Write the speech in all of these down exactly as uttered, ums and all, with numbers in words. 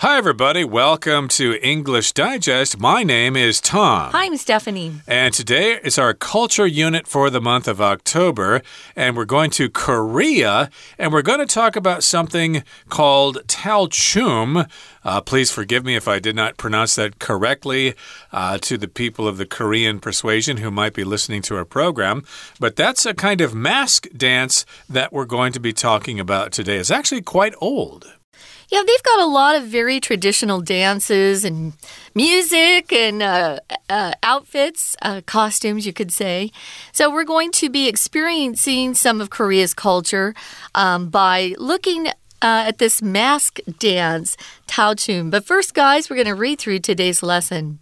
Hi, everybody. Welcome to English Digest. My name is Tom. Hi, I'm Stephanie. And today is our culture unit for the month of October. And we're going to Korea. And we're going to talk about something called Talchum. Uh, please forgive me if I did not pronounce that correctly uh, to the people of the Korean persuasion who might be listening to our program. But that's a kind of mask dance that we're going to be talking about today. It's actually quite old.Yeah, they've got a lot of very traditional dances and music and uh, uh, outfits, uh, costumes, you could say. So we're going to be experiencing some of Korea's culture um, by looking uh, at this mask dance, Talchum. But first, guys, we're going to read through today's lesson.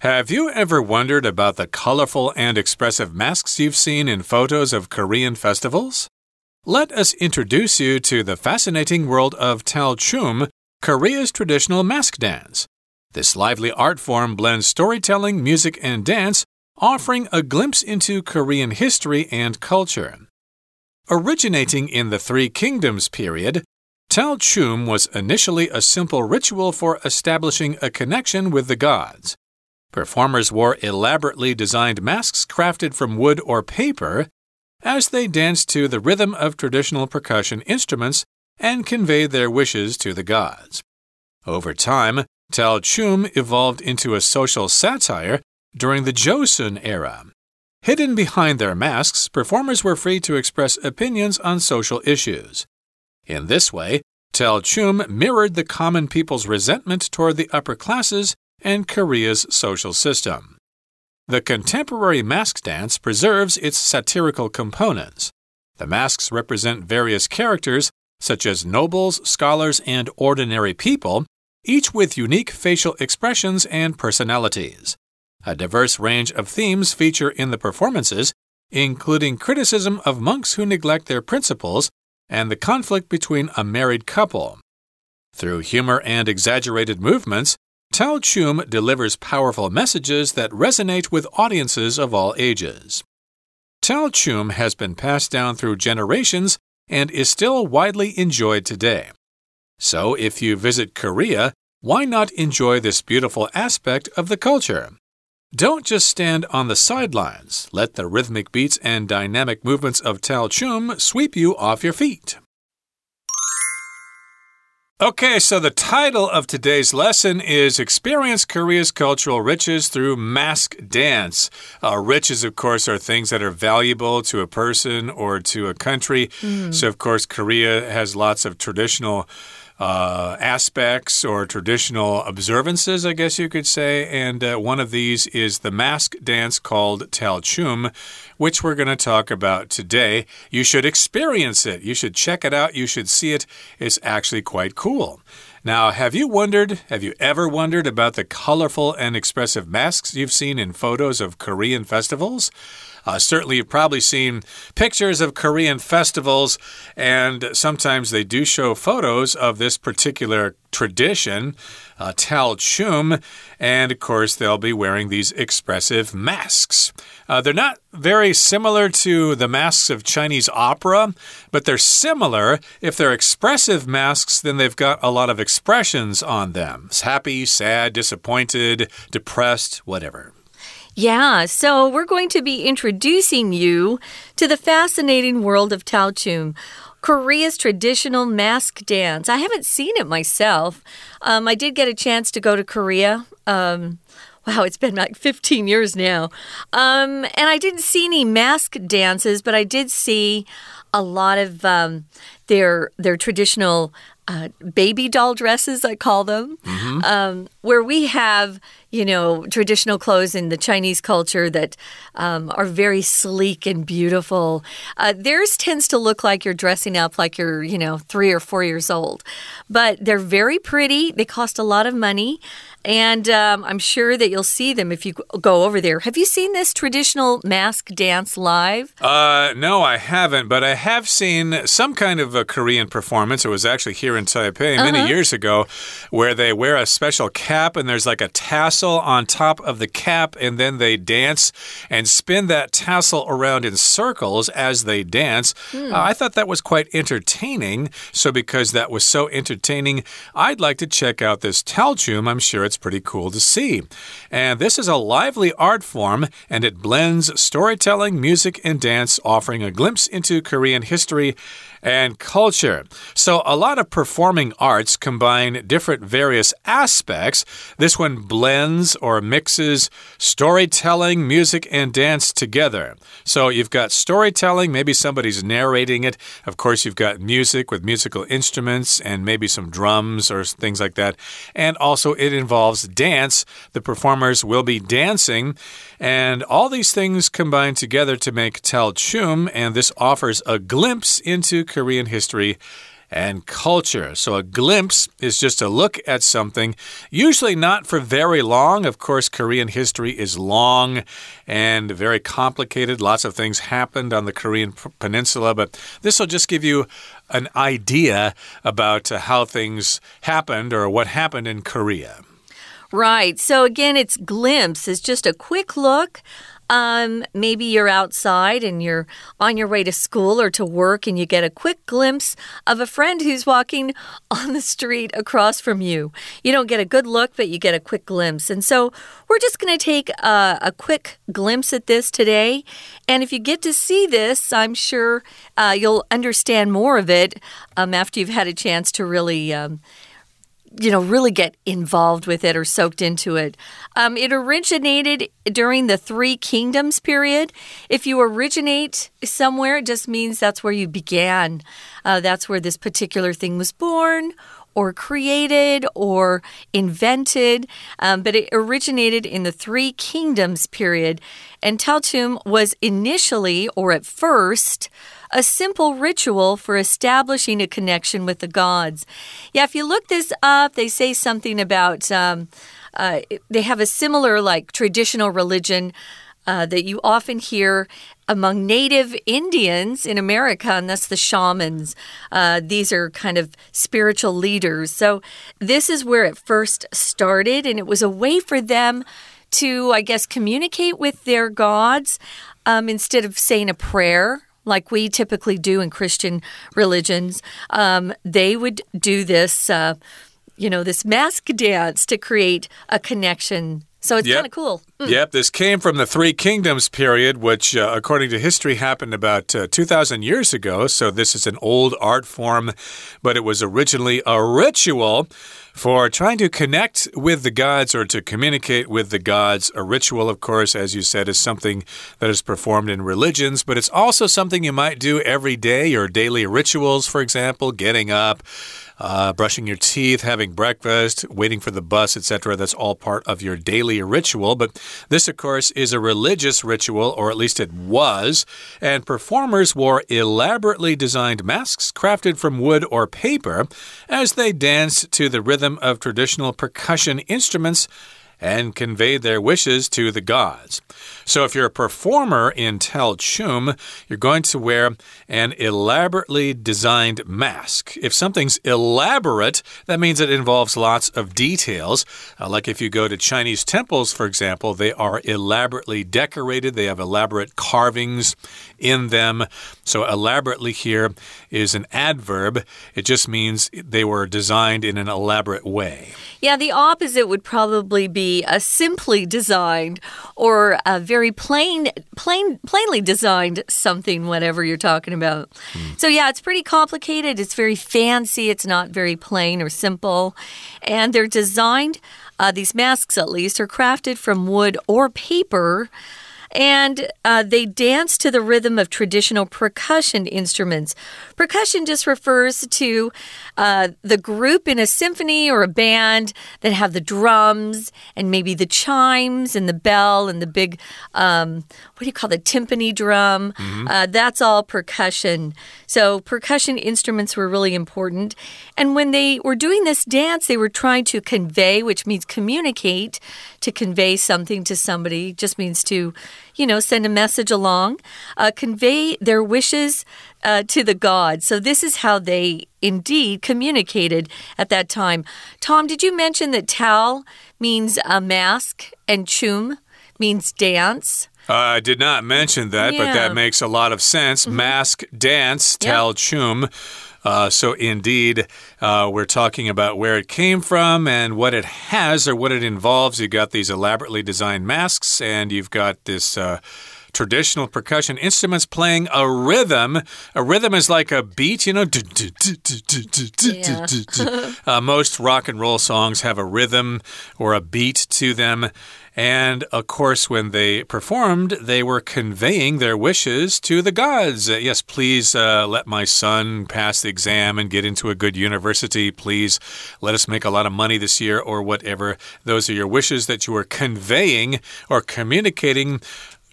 Have you ever wondered about the colorful and expressive masks you've seen in photos of Korean festivals?Let us introduce you to the fascinating world of Talchum, Korea's traditional mask dance. This lively art form blends storytelling, music, and dance, offering a glimpse into Korean history and culture. Originating in the Three Kingdoms period, Talchum was initially a simple ritual for establishing a connection with the gods. Performers wore elaborately designed masks crafted from wood or paper,as they danced to the rhythm of traditional percussion instruments and conveyed their wishes to the gods. Over time, Talchum evolved into a social satire during the Joseon era. Hidden behind their masks, performers were free to express opinions on social issues. In this way, Talchum mirrored the common people's resentment toward the upper classes and Korea's social system.The contemporary mask dance preserves its satirical components. The masks represent various characters, such as nobles, scholars, and ordinary people, each with unique facial expressions and personalities. A diverse range of themes feature in the performances, including criticism of monks who neglect their principles and the conflict between a married couple. Through humor and exaggerated movements,Talchum delivers powerful messages that resonate with audiences of all ages. Talchum has been passed down through generations and is still widely enjoyed today. So if you visit Korea, why not enjoy this beautiful aspect of the culture? Don't just stand on the sidelines. Let the rhythmic beats and dynamic movements of Talchum sweep you off your feet.Okay, so the title of today's lesson is Experience Korea's Cultural Riches Through Mask Dance. Uh, riches, of course, are things that are valuable to a person or to a country. Mm. So, of course, Korea has lots of traditional uh, aspects or traditional observances, I guess you could say. And uh, one of these is the mask dance called Talchum, which we're going to talk about today. You should experience it. You should check it out. You should see it. It's actually quite cool.Now, have you wondered, have you ever wondered about the colorful and expressive masks you've seen in photos of Korean festivals?Uh, certainly, you've probably seen pictures of Korean festivals, and sometimes they do show photos of this particular tradition, uh, Talchum, and of course, they'll be wearing these expressive masks. Uh, they're not very similar to the masks of Chinese opera, but they're similar. If they're expressive masks, then they've got a lot of expressions on them. It's happy, sad, disappointed, depressed, whatever.Yeah, so we're going to be introducing you to the fascinating world of Talchum, Korea's traditional mask dance. I haven't seen it myself. Um, I did get a chance to go to Korea. Um, wow, it's been like fifteen years now. Um, and I didn't see any mask dances, but I did see a lot of um, their, their traditional uh, baby doll dresses, I call them, mm-hmm. um, where we have...you know, traditional clothes in the Chinese culture that um, are very sleek and beautiful. Uh, theirs tends to look like you're dressing up like you're, you know, three or four years old. But they're very pretty. They cost a lot of money. And um, I'm sure that you'll see them if you go over there. Have you seen this traditional mask dance live? Uh, no, I haven't. But I have seen some kind of a Korean performance. It was actually here in Taipei many uh-huh. years ago where they wear a special cap and there's like a tassel on top of the cap and then they dance and spin that tassel around in circles as they dance. Mm. Uh, I thought that was quite entertaining. So because that was so entertaining, I'd like to check out this talchum. I'm sure it's pretty cool to see. And this is a lively art form and it blends storytelling, music, and dance, offering a glimpse into Korean history and culture. So a lot of performing arts combine different various aspects. This one blends or mixes storytelling, music, and dance together. So you've got storytelling, maybe somebody's narrating it. Of course, you've got music with musical instruments and maybe some drums or things like that. And also it involves dance. The performers will be dancing. And all these things combine together to make talchum. And this offers a glimpse into Korean history and culture. So a glimpse is just a look at something, usually not for very long. Of course, Korean history is long and very complicated. Lots of things happened on the Korean peninsula, but this will just give you an idea about how things happened or what happened in Korea. Right. So again, it's glimpse. It's just a quick look. Um, maybe you're outside and you're on your way to school or to work and you get a quick glimpse of a friend who's walking on the street across from you. You don't get a good look, but you get a quick glimpse. And so we're just going to take a, a quick glimpse at this today. And if you get to see this, I'm sure uh, you'll understand more of it um, after you've had a chance to really... Um, you know, really get involved with it or soaked into it. Um, it originated during the Three Kingdoms period. If you originate somewhere, it just means that's where you began. Uh, that's where this particular thing was born or created or invented. Um, but it originated in the Three Kingdoms period. And talchum was initially, or at first, a simple ritual for establishing a connection with the gods. Yeah, if you look this up, they say something about um, uh, they have a similar, like, traditional religion uh, that you often hear among native Indians in America, and that's the shamans. Uh, these are kind of spiritual leaders. So this is where it first started, and it was a way for them to, I guess, communicate with their gods um, instead of saying a prayer like we typically do in Christian religions. Um, they would do this, uh, you know, this mask dance to create a connection. So it's yep. kind of cool. Mm. Yep, this came from the Three Kingdoms period, which, uh, according to history, happened about uh, two thousand years ago. So this is an old art form, but it was originally a ritual for trying to connect with the gods or to communicate with the gods. A ritual, of course, as you said, is something that is performed in religions, but it's also something you might do every day. Your daily rituals, for example, getting up, uh, brushing your teeth, having breakfast, waiting for the bus, et cetera. That's all part of your daily ritual. But this, of course, is a religious ritual, or at least it was, and performers wore elaborately designed masks crafted from wood or paper as they danced to the rhythm of traditional percussion instruments and conveyed their wishes to the gods. So if you're a performer in talchum, you're going to wear an elaborately designed mask. If something's elaborate, that means it involves lots of details. Uh, like if you go to Chinese temples, for example, they are elaborately decorated. They have elaborate carvings in them. So elaborately here is an adverb. It just means they were designed in an elaborate way. Yeah, the opposite would probably be a simply designed or a very plain, plain, plainly designed something, whatever you're talking about. Mm. So yeah, it's pretty complicated. It's very fancy. It's not very plain or simple. And they're designed, uh, these masks at least, are crafted from wood or paper. And uh, they dance to the rhythm of traditional percussion instruments. Percussion just refers to uh, the group in a symphony or a band that have the drums and maybe the chimes and the bell and the big, um, what do you call the timpani drum? Mm-hmm. Uh, that's all percussion. So percussion instruments were really important. And when they were doing this dance, they were trying to convey, which means communicate, to convey something to somebody. It just means to... you know, send a message along, uh, convey their wishes uh, to the gods. So this is how they indeed communicated at that time. Tom, did you mention that towel means a mask and chum means dance?Uh, I did not mention that, yeah. but that makes a lot of sense. Mm-hmm. Mask, dance, tal, chum. Uh, so indeed, uh, we're talking about where it came from and what it has or what it involves. You've got these elaborately designed masks, and you've got this... Uh, traditional percussion instruments playing a rhythm. A rhythm is like a beat, you know. Yeah. uh, most rock and roll songs have a rhythm or a beat to them. And, of course, when they performed, they were conveying their wishes to the gods. Uh, yes, please uh, let my son pass the exam and get into a good university. Please let us make a lot of money this year or whatever. Those are your wishes that you are conveying or communicating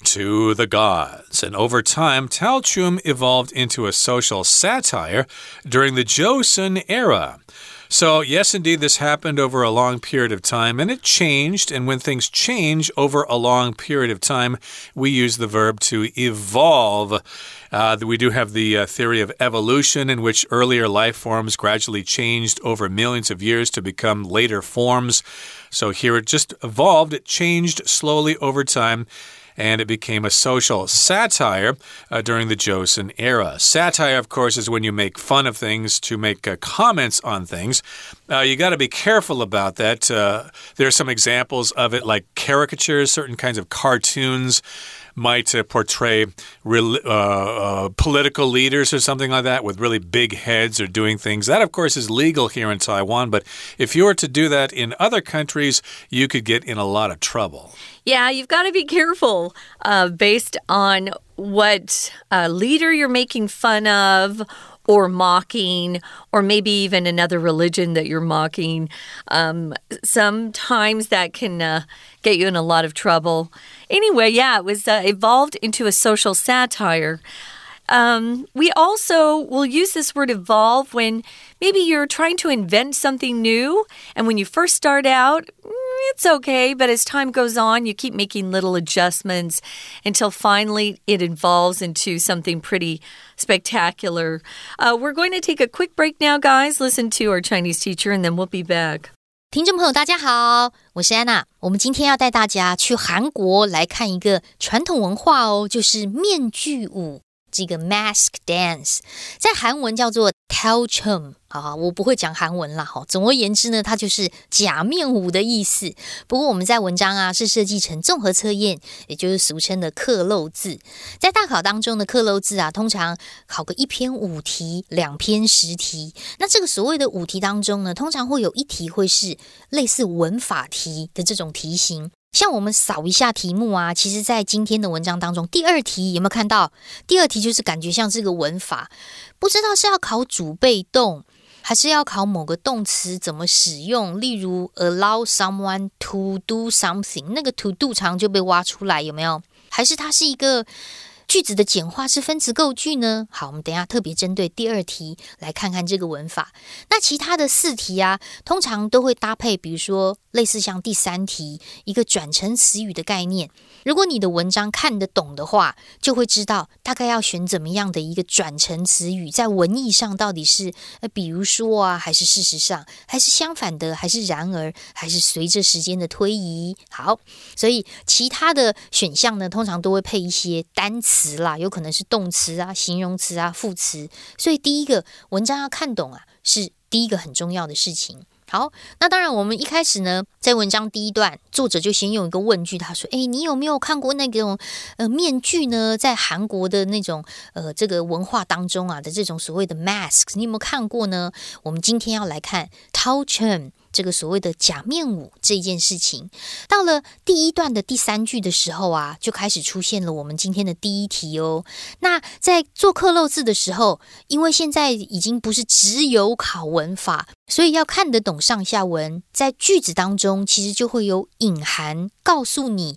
to the gods. And over time, Tao Chum evolved into a social satire during the Joseon era. So, yes, indeed, this happened over a long period of time, and it changed. And when things change over a long period of time, we use the verb to evolve. Uh, we do have the uh, theory of evolution, in which earlier life forms gradually changed over millions of years to become later forms. So here it just evolved. It changed slowly over time.And it became a social satire uh, during the Joseon era. Satire, of course, is when you make fun of things, to make uh, comments on things. Uh, you got to be careful about that. Uh, there are some examples of it, like caricatures, certain kinds of cartoons.Might uh, portray real, uh, uh, political leaders or something like that with really big heads or doing things. That, of course, is legal here in Taiwan. But if you were to do that in other countries, you could get in a lot of trouble. Yeah, you've got to be careful uh, based on what uh, leader you're making fun of or mocking, or maybe even another religion that you're mocking. Um, sometimes that can uh, get you in a lot of trouble. Anyway, yeah, it was uh, evolved into a social satire. Um, we also will use this word evolve when maybe you're trying to invent something new, and when you first start out...It's okay, but as time goes on, you keep making little adjustments until finally it evolves into something pretty spectacular. Uh, we're going to take a quick break now, guys. Listen to our Chinese teacher, and then we'll be back. 听众朋友，大家好，我是安娜。我们今天要带大家去韩国来看一个传统文化哦，就是面具舞。这个 mask dance 在韩文叫做 tao chum 啊，我不会讲韩文啦。总而言之呢，它就是假面舞的意思。不过我们在文章啊是设计成综合测验，也就是俗称的克漏字。在大考当中的克漏字啊，通常考个一篇五题，两篇十题。那这个所谓的五题当中呢，通常会有一题会是类似文法题的这种题型。像我们扫一下题目啊，其实在今天的文章当中，第二题有没有看到？第二题就是感觉像这个文法，不知道是要考主被动，还是要考某个动词怎么使用，例如 allow someone to do something， 那个 to do 常就被挖出来，有没有？还是它是一个句子的简化是分词构句呢？好，我们等一下特别针对第二题来看看这个文法。那其他的四题啊，通常都会搭配，比如说类似像第三题，一个转成词语的概念。如果你的文章看得懂的话，就会知道大概要选怎么样的一个转成词语，在文意上到底是呃，比如说啊，还是事实上，还是相反的，还是然而，还是随着时间的推移。好，所以其他的选项呢，通常都会配一些单词。词啦，有可能是动词啊、形容词啊、副词，所以第一个文章要看懂啊，是第一个很重要的事情。好，那当然我们一开始呢，在文章第一段，作者就先用一个问句，他说：“哎，你有没有看过那种呃面具呢？在韩国的那种呃这个文化当中啊的这种所谓的 masks， 你有没有看过呢？”我们今天要来看 tao chum。这个所谓的假面舞这件事情，到了第一段的第三句的时候啊，就开始出现了我们今天的第一题哦。那在做克漏字的时候，因为现在已经不是只有考文法，所以要看得懂上下文，在句子当中其实就会有隐含告诉你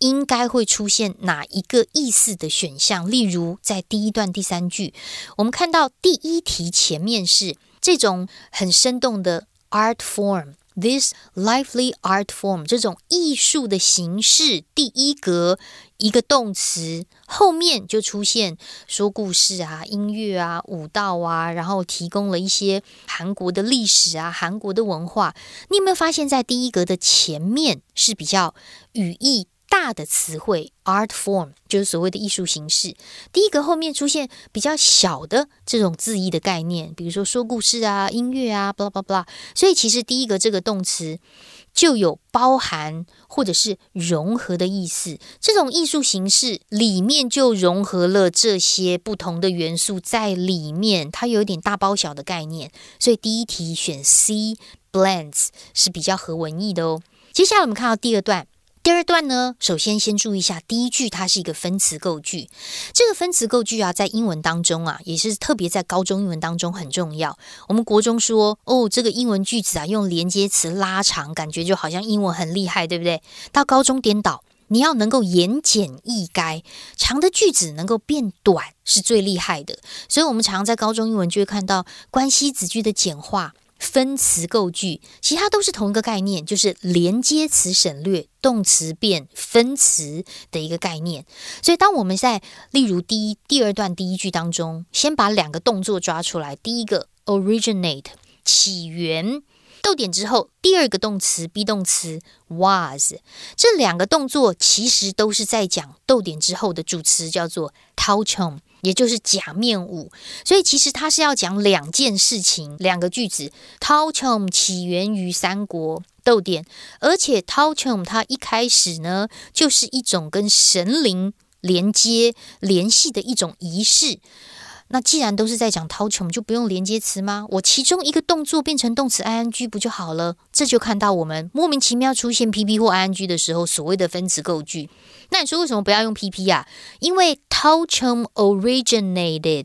应该会出现哪一个意思的选项。例如在第一段第三句，我们看到第一题前面是这种很生动的art form This lively art form 这种艺术的形式，第一格一个动词，后面就出现说故事啊、音乐啊、舞蹈啊，然后提供了一些韩国的历史啊、韩国的文化。你有没有发现在第一格的前面是比较语义大的词汇 art form， 就是所谓的艺术形式。第一格后面出现比较小的这种字义的概念，比如说说故事啊、音乐啊 blah blah blah。 所以其实第一格这个动词就有包含或者是融合的意思，这种艺术形式里面就融合了这些不同的元素在里面，它有点大包小的概念，所以第一题选 C blends 是比较合文意的哦。接下来我们看到第二段，第二段呢，首先先注意一下第一句，它是一个分词构句。这个分词构句啊，在英文当中啊，也是特别在高中英文当中很重要。我们国中说哦，这个英文句子啊，用连接词拉长，感觉就好像英文很厉害，对不对？到高中颠倒，你要能够言简意赅，长的句子能够变短，是最厉害的。所以我们常在高中英文就会看到关系子句的简化、分词构句，其他都是同一个概念，就是连接词省略，动词变分词的一个概念。所以当我们在例如第一、第二段第一句当中，先把两个动作抓出来，第一个 originate 起源，逗点之后第二个动词 be 动词 was， 这两个动作其实都是在讲逗点之后的主词叫做 tauchon，也就是假面舞，所以其实它是要讲两件事情，两个句子。Tauchon 起源于三国，逗点，而且 Tauchon 它一开始呢，就是一种跟神灵连接联系的一种仪式。那既然都是在讲 Tauchon， 就不用连接词吗？我其中一个动作变成动词 ing 不就好了？这就看到我们莫名其妙出现 P P 或 ing 的时候，所谓的分词构句。那你说为什么不要用 P P 啊？因为 Tauchon originated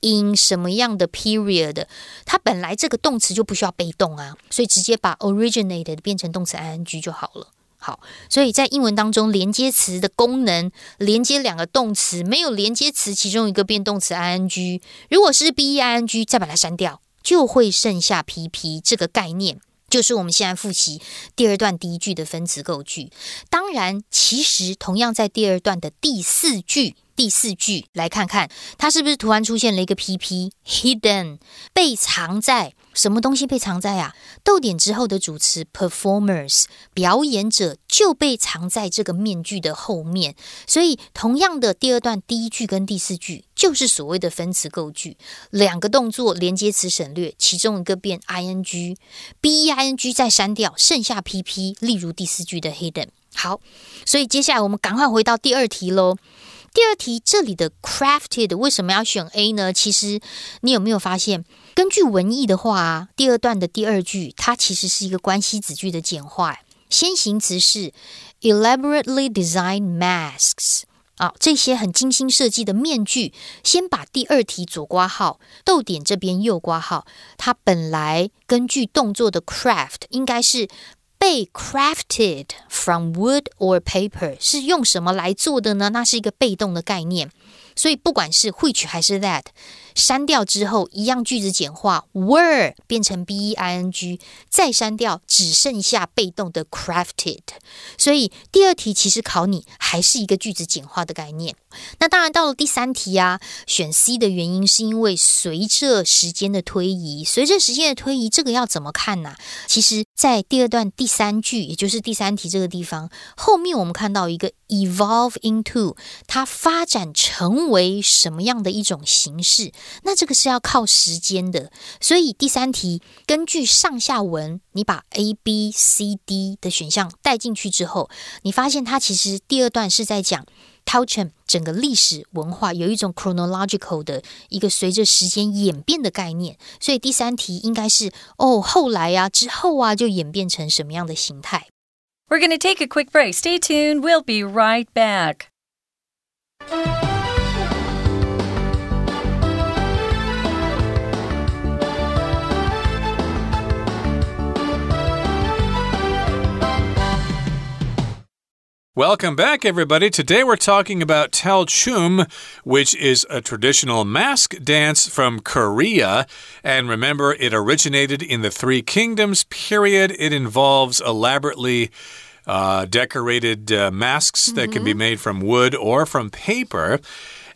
in 什么样的 period， 它本来这个动词就不需要被动啊，所以直接把 originated 变成动词 ing 就好了。好，所以在英文当中，连接词的功能连接两个动词，没有连接词其中一个变动词 ing， 如果是 be ing 再把它删掉，就会剩下 P P 这个概念。就是我们现在复习第二段第一句的分词构句。当然其实同样在第二段的第四句，第四句来看看它是不是突然出现了一个 P P， hidden 被藏在，什么东西被藏在啊？逗点之后的主词 performers 表演者就被藏在这个面具的后面，所以同样的第二段第一句跟第四句就是所谓的分词构句，两个动作连接词省略，其中一个变 ing， be ing 再删掉，剩下 P P， 例如第四句的 hidden。 好，所以接下来我们赶快回到第二题咯。第二题这里的 crafted 为什么要选 A 呢？其实你有没有发现，根据文意的话啊，第二段的第二句它其实是一个关系子句的简化，先行词是 elaborately designed masks，啊，这些很精心设计的面具，先把第二题左括号，逗点这边右括号，它本来根据动作的 craft 应该是被 crafted from wood or paper， 是用什么来做的呢？那是一个被动的概念，所以不管是 which 还是 that， 删掉之后一样句子简化 were 变成 be ing， 再删掉只剩下被动的 crafted。 所以第二题其实考你还是一个句子简化的概念。那当然到了第三题啊，选 C 的原因是因为随着时间的推移，随着时间的推移这个要怎么看呢、啊？其实在第二段第三句，也就是第三题这个地方后面，我们看到一个 evolve into， 它发展成为什么样的一种形式，那这个是要靠时间的。所以第三题根据上下文，你把 A B C D 的选项带进去之后，你发现它其实第二段是在讲Tauchon 整个历史文化，有一种 chronological 的一个随着时间演变的概念，所以第三题应该是哦，后来啊，之后啊，就演变成什么样的形态。 We're going to take a quick break. Stay tuned. We'll be right back. Welcome back, everybody. Today we're talking about Talchum, which is a traditional mask dance from Korea. And remember, it originated in the Three Kingdoms period. It involves elaborately uh, decorated uh, masks mm-hmm. that can be made from wood or from paper.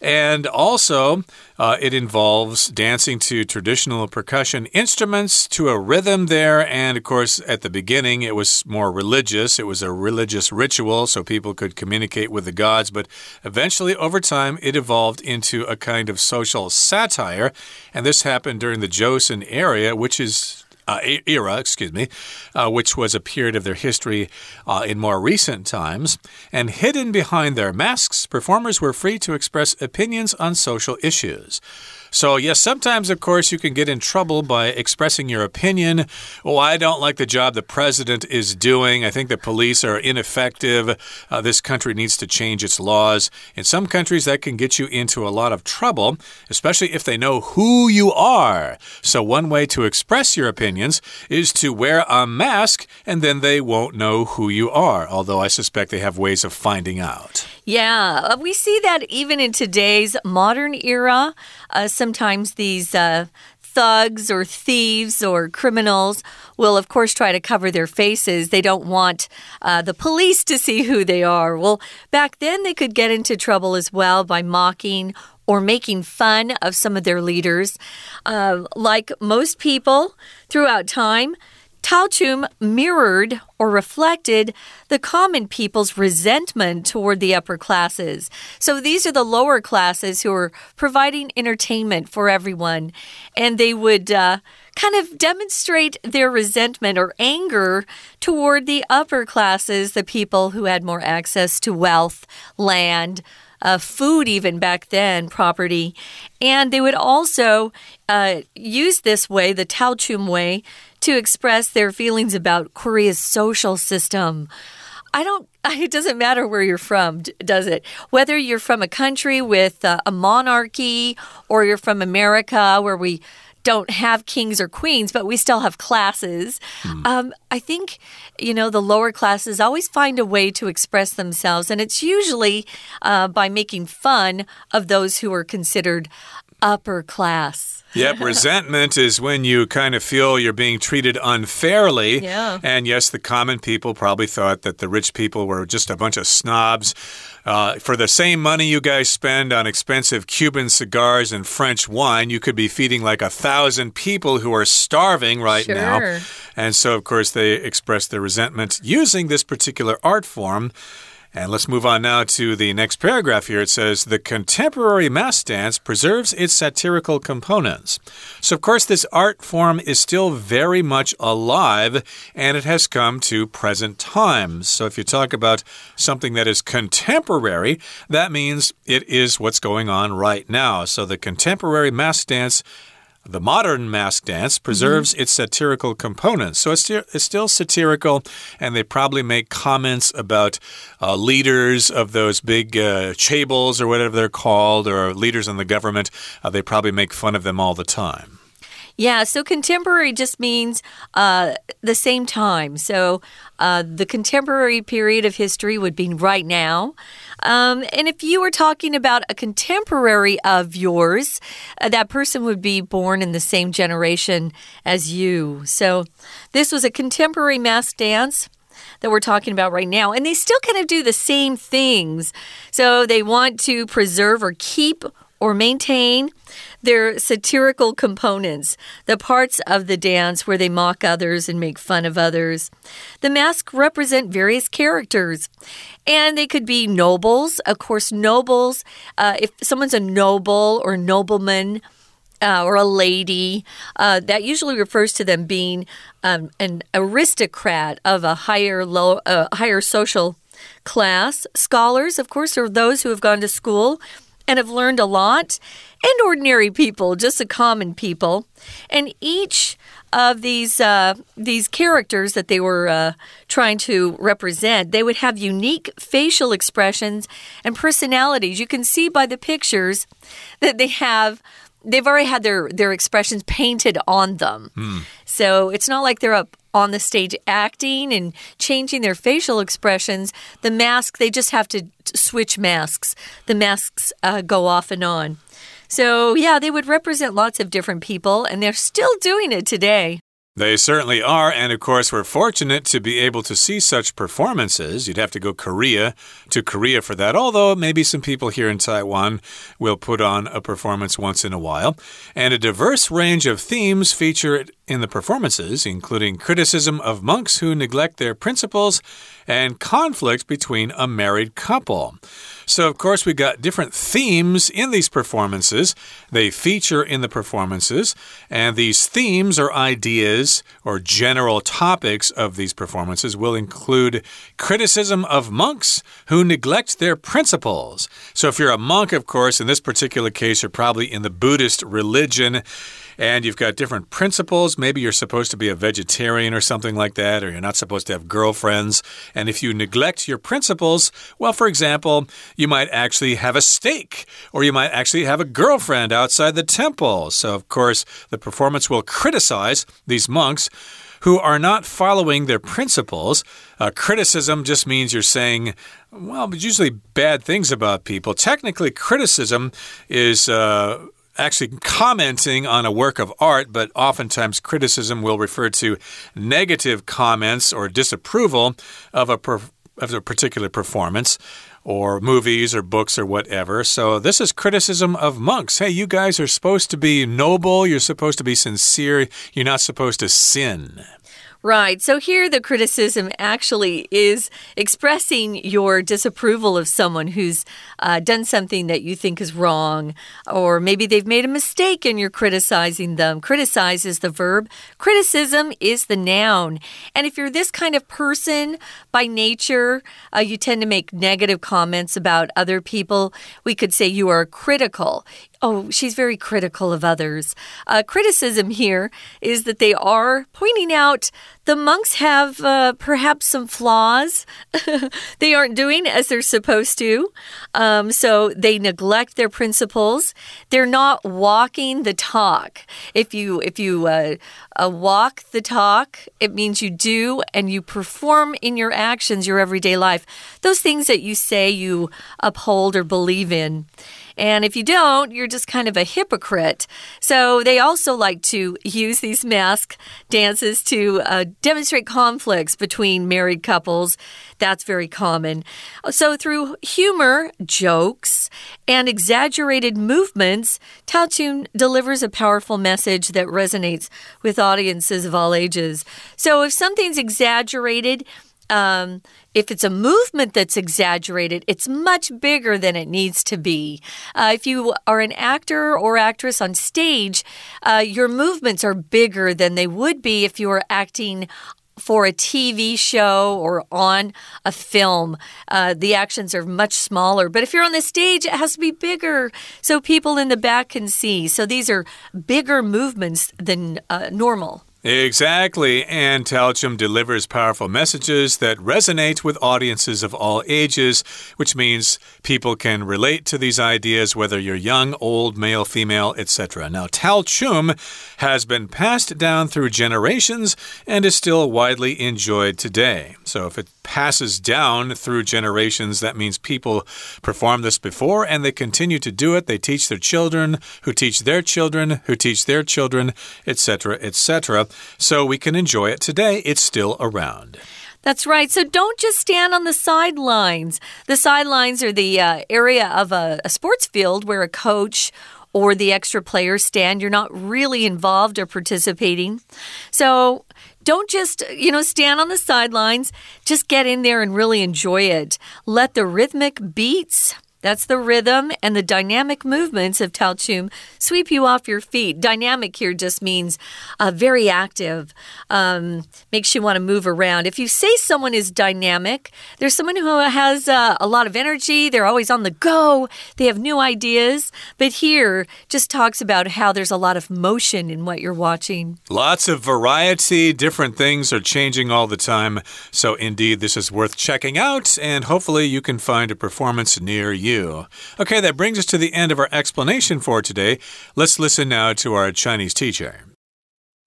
And also, uh, it involves dancing to traditional percussion instruments, to a rhythm there. And, of course, at the beginning, it was more religious. It was a religious ritual, so people could communicate with the gods. But eventually, over time, it evolved into a kind of social satire. And this happened during the Joseon era, which is... Uh, era, excuse me, uh, which was a period of their history uh, in more recent times. And hidden behind their masks, performers were free to express opinions on social issues. So, yes, sometimes, of course, you can get in trouble by expressing your opinion. Oh, I don't like the job the president is doing. I think the police are ineffective. Uh, this country needs to change its laws. In some countries, that can get you into a lot of trouble, especially if they know who you are. So one way to express your opinions is to wear a mask, and then they won't know who you are, although I suspect they have ways of finding out. Yeah, we see that even in today's modern era. Uh, sometimes these uh, thugs or thieves or criminals will, of course, try to cover their faces. They don't want uh, the police to see who they are. Well, back then they could get into trouble as well by mocking or making fun of some of their leaders. Uh, like most people throughout time, Talchum mirrored or reflected the common people's resentment toward the upper classes. So these are the lower classes who are providing entertainment for everyone. And they would uh, kind of demonstrate their resentment or anger toward the upper classes, the people who had more access to wealth, land, Uh, food even back then, property. And they would also uh, use this way, the Talchum way, to express their feelings about Korea's social system. I don't, it doesn't matter where you're from, does it? Whether you're from a country with uh, a monarchy or you're from America where we don't have kings or queens, but we still have classes. Mm. Um, I think, you know, the lower classes always find a way to express themselves, and it's usually uh, by making fun of those who are considered upper class. Yep, resentment is when you kind of feel you're being treated unfairly. Yeah. And yes, the common people probably thought that the rich people were just a bunch of snobs. Uh, for the same money you guys spend on expensive Cuban cigars and French wine, you could be feeding like a thousand people who are starving right sure. now. And so, of course, they expressed their resentment using this particular art form. And let's move on now to the next paragraph here. It says, the contemporary mask dance preserves its satirical components. So, of course, this art form is still very much alive, and it has come to present times. So if you talk about something that is contemporary, that means it is what's going on right now. So the contemporary mask dance, the modern mask dance, preserves mm-hmm. its satirical components. So it's, it's still satirical, and they probably make comments about uh, leaders of those big uh, chaebol or whatever they're called, or leaders in the government. Uh, they probably make fun of them all the time. Yeah, so contemporary just means uh, the same time. So uh, the contemporary period of history would be right now. Um, and if you were talking about a contemporary of yours, uh, that person would be born in the same generation as you. So this was a contemporary mask dance that we're talking about right now. And they still kind of do the same things. So they want to preserve or keep or maintain their satirical components, the parts of the dance where they mock others and make fun of others. The masks represent various characters, and they could be nobles. Of course, nobles, uh, if someone's a noble or nobleman uh, or a lady, uh, that usually refers to them being um, an aristocrat of a higher, low, uh, higher social class. Scholars, of course, are those who have gone to school and have learned a lot, and ordinary people, just the common people. And each of these uh, these characters that they were uh, trying to represent, they would have unique facial expressions and personalities. You can see by the pictures that they have, they've already had their, their expressions painted on them. Mm. So it's not like they're up on the stage acting and changing their facial expressions. The mask, they just have to switch masks. The masks uh, go off and on. So, yeah, they would represent lots of different people, and they're still doing it today.They certainly are, and of course, we're fortunate to be able to see such performances. You'd have to go Korea to Korea for that, although maybe some people here in Taiwan will put on a performance once in a while. And a diverse range of themes featured in the performances, including criticism of monks who neglect their principles and conflict between a married couple. So, of course, we got different themes in these performances. They feature in the performances, and these themes or ideas or general topics of these performances will include criticism of monks who neglect their principles. So if you're a monk, of course, in this particular case, you're probably in the Buddhist religion, and you've got different principles. Maybe you're supposed to be a vegetarian or something like that, or you're not supposed to have girlfriends. And if you neglect your principles, well, for example, you might actually have a steak, or you might actually have a girlfriend outside the temple. So, of course, the performance will criticize these monks who are not following their principles. Uh, criticism just means you're saying, well, usually bad things about people. Technically, criticism is... Uh, actually commenting on a work of art, but oftentimes criticism will refer to negative comments or disapproval of a, per- of a particular performance or movies or books or whatever. So this is criticism of monks. Hey, you guys are supposed to be noble. You're supposed to be sincere. You're not supposed to sin.Right, so here the criticism actually is expressing your disapproval of someone who's uh, done something that you think is wrong, or maybe they've made a mistake and you're criticizing them. Criticize is the verb. Criticism is the noun. And if you're this kind of person by nature, uh, you tend to make negative comments about other people. We could say you are critical.Oh, she's very critical of others. Uh, criticism here is that they are pointing out the monks have uh, perhaps some flaws. They aren't doing as they're supposed to. Um, so they neglect their principles. They're not walking the talk. If you, if you uh, uh, walk the talk, it means you do and you perform in your actions, your everyday life. Those things that you say you uphold or believe in.And if you don't, you're just kind of a hypocrite. So they also like to use these mask dances to uh, demonstrate conflicts between married couples. That's very common. So through humor, jokes, and exaggerated movements, Taochun delivers a powerful message that resonates with audiences of all ages. So if something's exaggerated,Um, if it's a movement that's exaggerated, it's much bigger than it needs to be. Uh, if you are an actor or actress on stage, uh, your movements are bigger than they would be if you were acting for a T V show or on a film. Uh, the actions are much smaller. But if you're on the stage, it has to be bigger so people in the back can see. So these are bigger movements than uh, normal.Exactly, and Taochun delivers powerful messages that resonate with audiences of all ages, which means people can relate to these ideas, whether you're young, old, male, female, et cetera. Now, Taochun has been passed down through generations and is still widely enjoyed today. So if it passes down through generations, that means people performed this before and they continue to do it. They teach their children, who teach their children, who teach their children, et cetera, et cetera,So we can enjoy it today. It's still around. That's right. So don't just stand on the sidelines. The sidelines are the uh, area of a, a sports field where a coach or the extra players stand. You're not really involved or participating. So...Don't just, you know, stand on the sidelines. Just get in there and really enjoy it. Let the rhythmic beats, that's the rhythm, and the dynamic movements of Taochun sweep you off your feet. Dynamic here just means uh, very active, um, makes you want to move around. If you say someone is dynamic, there's someone who has uh, a lot of energy. They're always on the go. They have new ideas. But here just talks about how there's a lot of motion in what you're watching. Lots of variety. Different things are changing all the time. So indeed, this is worth checking out. And hopefully you can find a performance near you.Okay, that brings us to the end of our explanation for today. Let's listen now to our Chinese teacher.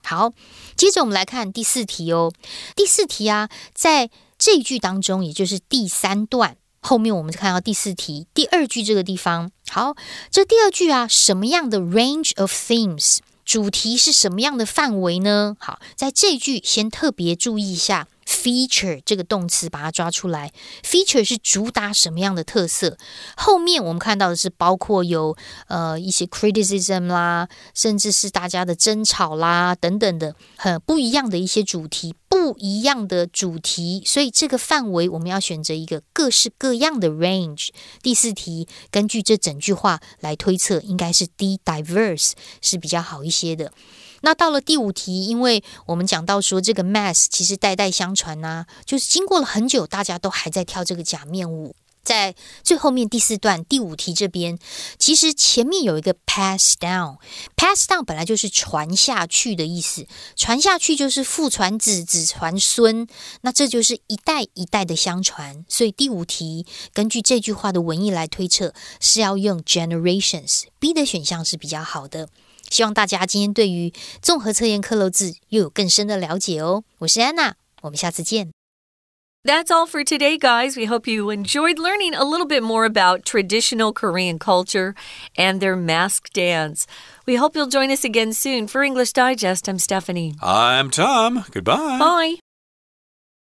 好，接着我们来看第四题哦。第四题啊，在这一句当中，也就是第三段后面，我们看到第四题第二句这个地方。好，这第二句啊，什么样的 range of themes？ 主题是什么样的范围呢？好，在这一句先特别注意一下 feature 这个动词，把它抓出来。feature 是主打什么样的特色？后面我们看到的是包括有呃一些 criticism 啦，甚至是大家的争吵啦等等的，很不一样的一些主题，不一样的主题，所以这个范围我们要选择一个各式各样的 range。 第四题根据这整句话来推测，应该是 D diverse 是比较好一些的。那到了第五题，因为我们讲到说这个 mass 其实代代相传啊，就是经过了很久，大家都还在跳这个假面舞。在最后面第四段第五题这边，其实前面有一个 pass down， pass down 本来就是传下去的意思，传下去就是父传子，子传孙，那这就是一代一代的相传。所以第五题根据这句话的文意来推测，是要用 generations。 B 的选项是比较好的。希望大家今天对于综合测验克漏字又有更深的了解哦。我是安娜，我们下次见。That's all for today, guys. We hope you enjoyed learning a little bit more about traditional Korean culture and their mask dance. We hope you'll join us again soon. For English Digest, I'm Stephanie. I'm Tom. Goodbye. Bye.